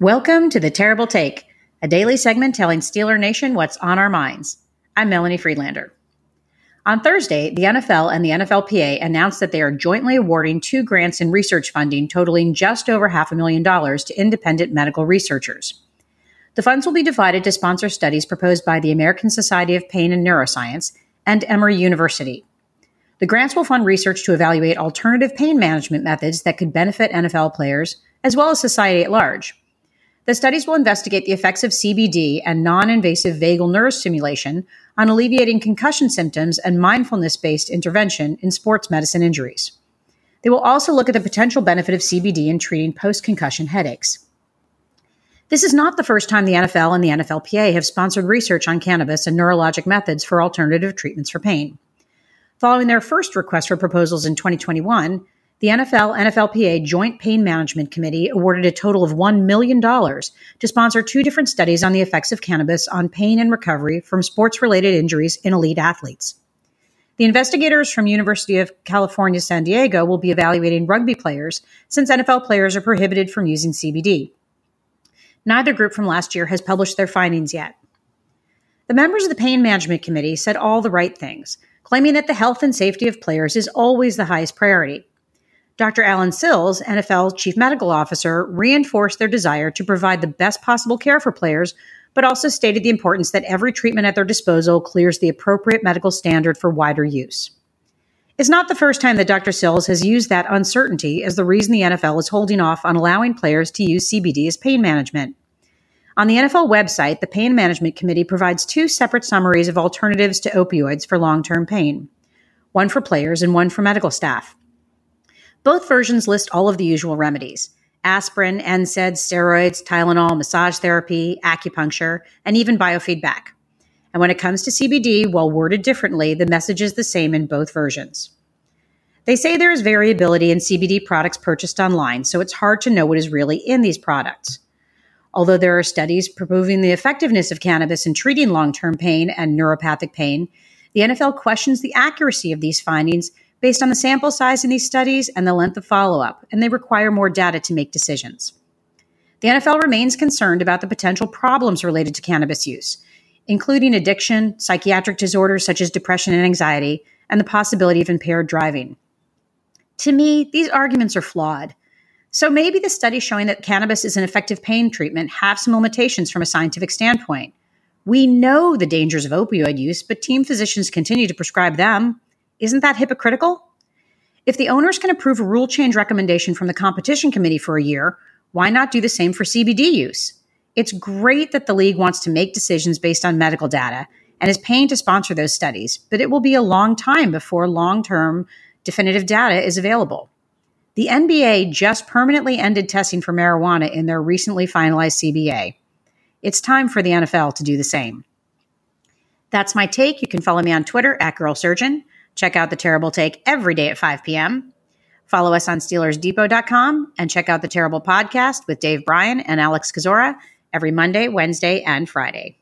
Welcome to The Terrible Take, a daily segment telling Steeler Nation what's on our minds. I'm Melanie Friedlander. On Thursday, the NFL and the NFLPA announced that they are jointly awarding 2 grants in research funding totaling just over $500,000 to independent medical researchers. The funds will be divided to sponsor studies proposed by the American Society of Pain and Neuroscience and Emory University. The grants will fund research to evaluate alternative pain management methods that could benefit NFL players, as well as society at large. The studies will investigate the effects of CBD and non-invasive vagal nerve stimulation on alleviating concussion symptoms and mindfulness-based intervention in sports medicine injuries. They will also look at the potential benefit of CBD in treating post-concussion headaches. This is not the first time the NFL and the NFLPA have sponsored research on cannabis and neurologic methods for alternative treatments for pain. Following their first request for proposals in 2021, the NFL-NFLPA Joint Pain Management Committee awarded a total of $1 million to sponsor 2 different studies on the effects of cannabis on pain and recovery from sports-related injuries in elite athletes. The investigators from University of California San Diego will be evaluating rugby players since NFL players are prohibited from using CBD. Neither group from last year has published their findings yet. The members of the Pain Management Committee said all the right things, claiming that the health and safety of players is always the highest priority. Dr. Alan Sills, NFL Chief Medical Officer, reinforced their desire to provide the best possible care for players, but also stated the importance that every treatment at their disposal clears the appropriate medical standard for wider use. It's not the first time that Dr. Sills has used that uncertainty as the reason the NFL is holding off on allowing players to use CBD as pain management. On the NFL website, the Pain Management Committee provides 2 separate summaries of alternatives to opioids for long-term pain, one for players and one for medical staff. Both versions list all of the usual remedies: aspirin, NSAID, steroids, Tylenol, massage therapy, acupuncture, and even biofeedback. And when it comes to CBD, while worded differently, the message is the same in both versions. They say there is variability in CBD products purchased online, so it's hard to know what is really in these products. Although there are studies proving the effectiveness of cannabis in treating long-term pain and neuropathic pain, the NFL questions the accuracy of these findings based on the sample size in these studies and the length of follow-up, and they require more data to make decisions. The NFL remains concerned about the potential problems related to cannabis use, including addiction, psychiatric disorders such as depression and anxiety, and the possibility of impaired driving. To me, these arguments are flawed. So maybe the studies showing that cannabis is an effective pain treatment have some limitations from a scientific standpoint. We know the dangers of opioid use, but team physicians continue to prescribe them. Isn't that hypocritical? If the owners can approve a rule change recommendation from the competition committee for a year, why not do the same for CBD use? It's great that the league wants to make decisions based on medical data and is paying to sponsor those studies, but it will be a long time before long-term definitive data is available. The NBA just permanently ended testing for marijuana in their recently finalized CBA. It's time for the NFL to do the same. That's my take. You can follow me on Twitter at GirlSurgeon. Check out The Terrible Take every day at 5 p.m. Follow us on SteelersDepot.com and check out The Terrible Podcast with Dave Bryan and Alex Kozora every Monday, Wednesday, and Friday.